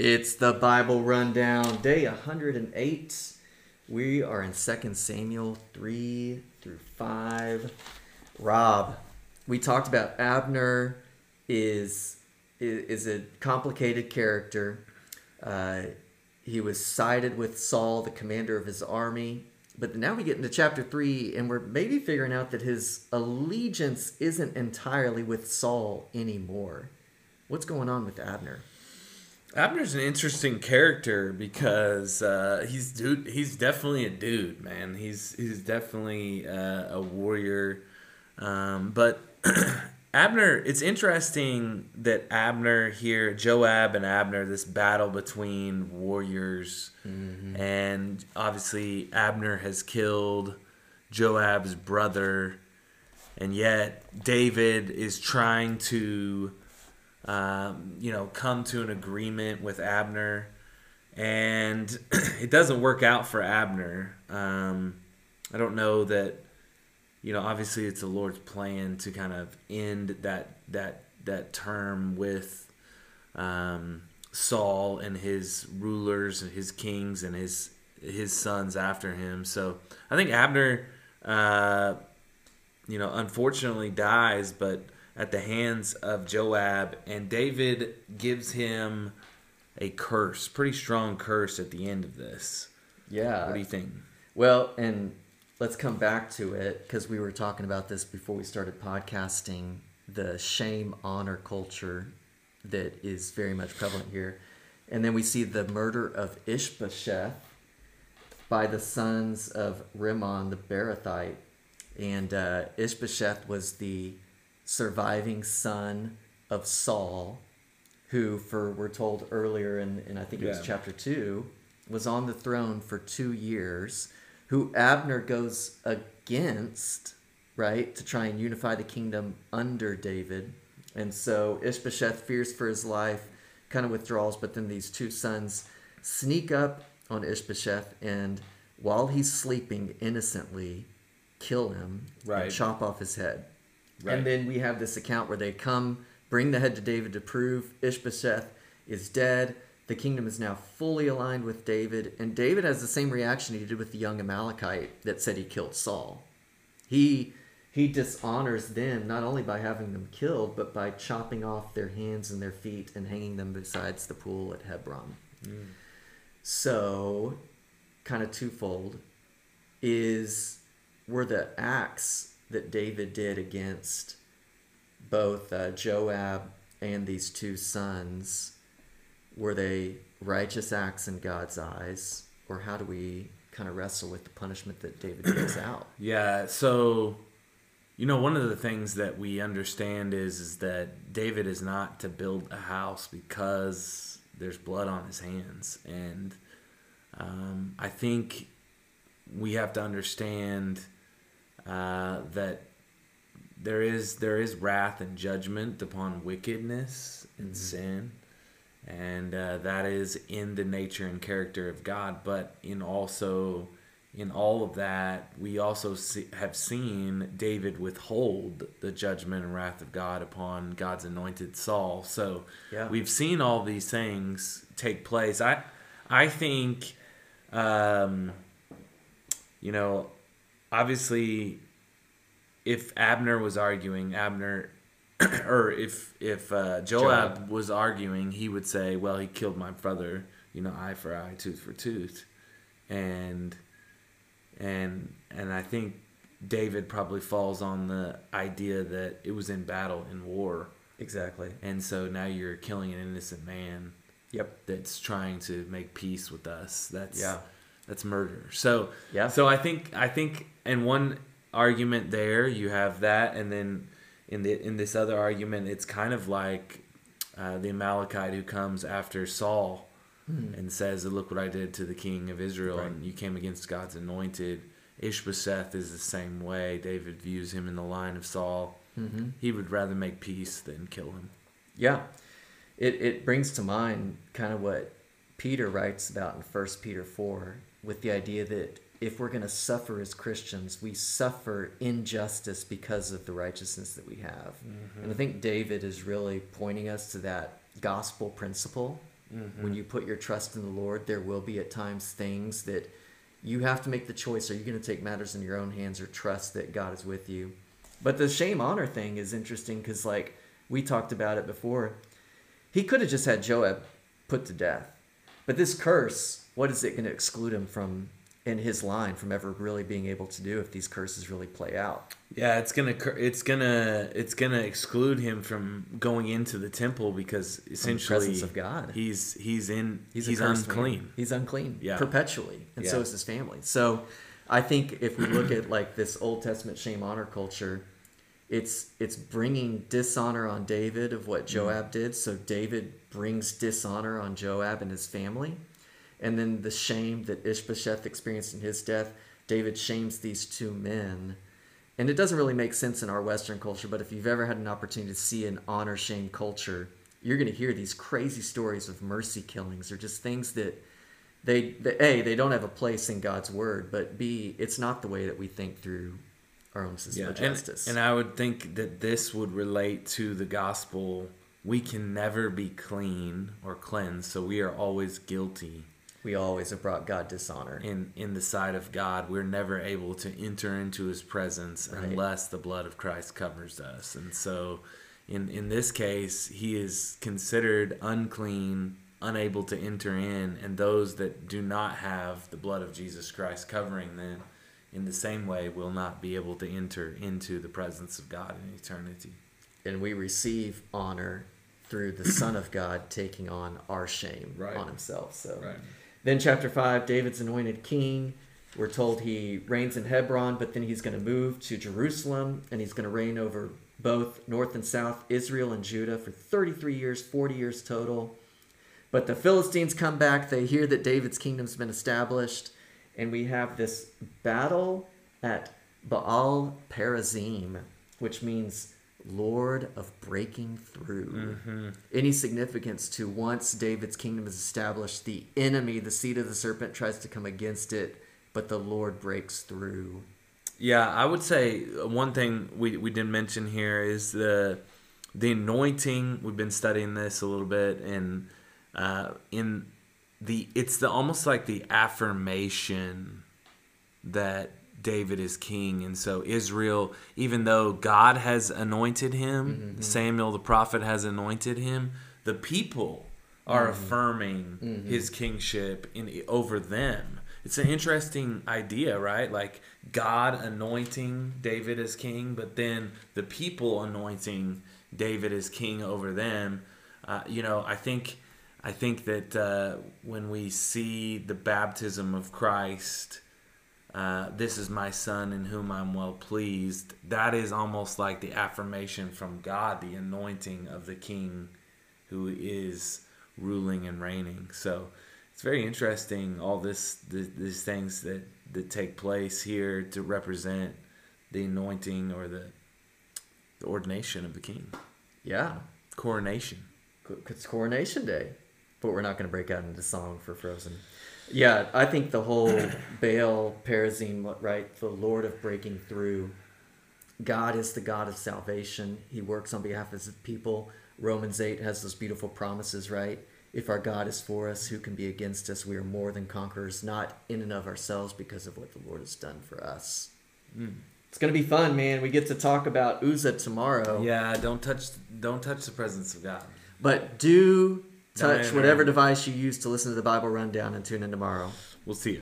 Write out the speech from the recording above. It's the Bible Rundown, day 108. We are in 2 Samuel 3 through 5. Rob, we talked about Abner is a complicated character. He was sided with Saul, the commander of his army. But now we get into chapter 3, and we're maybe figuring out that his allegiance isn't entirely with Saul anymore. What's going on with Abner? Abner's an interesting character because he's definitely a dude, man. He's definitely a warrior. But Abner, it's interesting that Abner here, Joab and Abner, this battle between warriors. Mm-hmm. And obviously Abner has killed Joab's brother. And yet David is trying to come to an agreement with Abner, and it doesn't work out for Abner. I don't know that, obviously it's the Lord's plan to kind of end that term with Saul and his rulers and his kings and his sons after him. So I think Abner, unfortunately dies, but at the hands of Joab, and David gives him a curse, pretty strong curse at the end of this. Yeah. What do you think? Well, and let's come back to it, because we were talking about this before we started podcasting, the shame-honor culture that is very much prevalent here. And then we see the murder of Ish-bosheth by the sons of Rimon the Barathite. And Ish-bosheth was the surviving son of Saul, who we're told earlier in I think it was chapter 2, was on the throne for 2 years, who Abner goes against, right, to try and unify the kingdom under David. And so Ish-bosheth fears for his life, kind of withdraws, but then these two sons sneak up on Ish-bosheth and, while he's sleeping innocently, kill him, right, and chop off his head. Right. And then we have this account where they come, bring the head to David to prove Ish-bosheth is dead. The kingdom is now fully aligned with David. And David has the same reaction he did with the young Amalekite that said he killed Saul. He dishonors them, not only by having them killed, but by chopping off their hands and their feet and hanging them beside the pool at Hebron. Mm. So, kind of twofold, were the acts that David did against both Joab and these two sons, were they righteous acts in God's eyes? Or how do we kind of wrestle with the punishment that David gives out? Yeah, so, one of the things that we understand is that David is not to build a house because there's blood on his hands. And I think we have to understand that there is wrath and judgment upon wickedness and sin, and that is in the nature and character of God. But in all of that, we also have seen David withhold the judgment and wrath of God upon God's anointed Saul. So we've seen all these things take place. I think, obviously, if Abner was arguing, or if Joab was arguing, he would say, well, he killed my brother, eye for eye, tooth for tooth. And I think David probably falls on the idea that it was in battle, in war. Exactly. And so now you're killing an innocent man. Yep. That's trying to make peace with us. That's murder. So So I think in one argument there you have that, and then in this other argument it's kind of like the Amalekite who comes after Saul and says, "Look what I did to the king of Israel," right, and you came against God's anointed. Ish-bosheth is the same way. David views him in the line of Saul. Mm-hmm. He would rather make peace than kill him. Yeah, it brings to mind kind of what Peter writes about in 1 Peter 4. With the idea that if we're going to suffer as Christians, we suffer injustice because of the righteousness that we have. Mm-hmm. And I think David is really pointing us to that gospel principle Mm-hmm. When you put your trust in the Lord, there will be at times things that you have to make the choice. Are you going to take matters in your own hands or trust that God is with you? But the shame honor thing is interesting because, like, we talked about it before. He could have just had Joab put to death. But this curse, what is it going to exclude him from in his line from ever really being able to do if these curses really play out? Yeah, it's gonna exclude him from going into the temple because essentially from the presence of God. He's unclean. Man. He's unclean perpetually, and so is his family. So I think if we look at like this Old Testament shame honor culture, it's bringing dishonor on David of what Joab did. So David brings dishonor on Joab and his family. And then the shame that Ish-bosheth experienced in his death, David shames these two men. And it doesn't really make sense in our Western culture, but if you've ever had an opportunity to see an honor-shame culture, you're going to hear these crazy stories of mercy killings or just things that they don't have a place in God's word, but B, it's not the way that we think through our own system of justice. And I would think that this would relate to the gospel. We can never be clean or cleansed, so we are always guilty. We always have brought God dishonor. In the sight of God, we're never able to enter into his presence unless the blood of Christ covers us. And so in this case, he is considered unclean, unable to enter in, and those that do not have the blood of Jesus Christ covering them in the same way will not be able to enter into the presence of God in eternity. And we receive honor through the Son of God taking on our shame on himself. So then chapter 5, David's anointed king. We're told he reigns in Hebron, but then he's going to move to Jerusalem, and he's going to reign over both north and south, Israel and Judah, for 33 years, 40 years total. But the Philistines come back. They hear that David's kingdom's been established. And we have this battle at Baal-perazim, which means Lord of breaking through. Mm-hmm. Any significance to once David's kingdom is established, the enemy, the seed of the serpent, tries to come against it, but the Lord breaks through. Yeah, I would say one thing we didn't mention here is the anointing. We've been studying this a little bit, and almost like the affirmation that David is king. And so Israel, even though God has anointed him, mm-hmm. Samuel the prophet has anointed him, the people are affirming his kingship over them. It's an interesting idea, right? Like God anointing David as king, but then the people anointing David as king over them. I think that when we see the baptism of Christ, this is my son in whom I'm well pleased, that is almost like the affirmation from God, the anointing of the king who is ruling and reigning. So it's very interesting, all these things that take place here to represent the anointing or the ordination of the king. Yeah. Coronation. It's Coronation Day. But we're not going to break out into song for Frozen. Yeah, I think the whole Baal-perazim, right? The Lord of breaking through. God is the God of salvation. He works on behalf of his people. Romans 8 has those beautiful promises, right? If our God is for us, who can be against us? We are more than conquerors, not in and of ourselves because of what the Lord has done for us. Mm. It's going to be fun, man. We get to talk about Uzzah tomorrow. Yeah, don't touch the presence of God. But do touch whatever device you use to listen to the Bible Rundown and tune in tomorrow. We'll see you.